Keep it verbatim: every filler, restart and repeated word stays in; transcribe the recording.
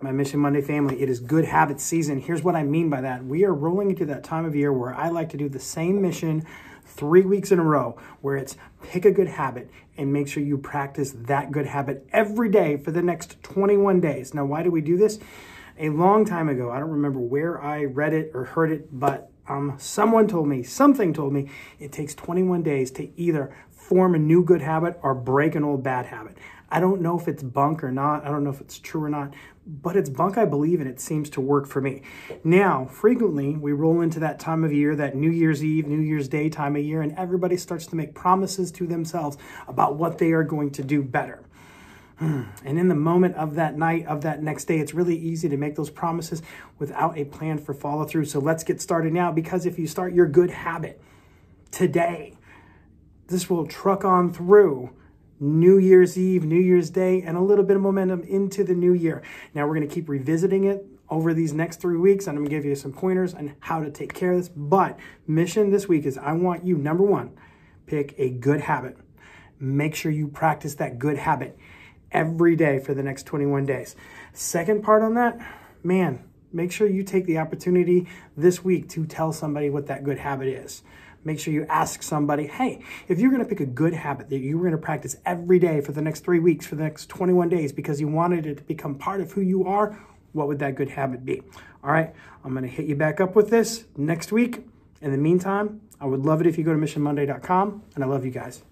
My Mission Monday family, it is good habit season. Here's what I mean by that. We are rolling into that time of year where I like to do the same mission three weeks in a row, where it's pick a good habit and make sure you practice that good habit every day for the next twenty-one days. Now, why do we do this? A long time ago, I don't remember where I read it or heard it, but um, someone told me, something told me, it takes twenty-one days to either form a new good habit or break an old bad habit. I don't know if it's bunk or not. I don't know if it's true or not, but it's bunk I believe, and it seems to work for me. Now, frequently, we roll into that time of year, that New Year's Eve, New Year's Day time of year, and everybody starts to make promises to themselves about what they are going to do better. And in the moment of that night, of that next day, it's really easy to make those promises without a plan for follow through. So let's get started now, because if you start your good habit today, this will truck on through New Year's Eve, New Year's Day, and a little bit of momentum into the new year. Now, we're going to keep revisiting it over these next three weeks, and I'm going to give you some pointers on how to take care of this. But mission this week is I want you, number one, pick a good habit. Make sure you practice that good habit every day for the next twenty-one days. Second part on that, man, make sure you take the opportunity this week to tell somebody what that good habit is. Make sure you ask somebody, hey, if you're going to pick a good habit that you were going to practice every day for the next three weeks, for the next twenty-one days, because you wanted it to become part of who you are, what would that good habit be? All right, I'm going to hit you back up with this next week. In the meantime, I would love it if you go to Mission Monday dot com, and I love you guys.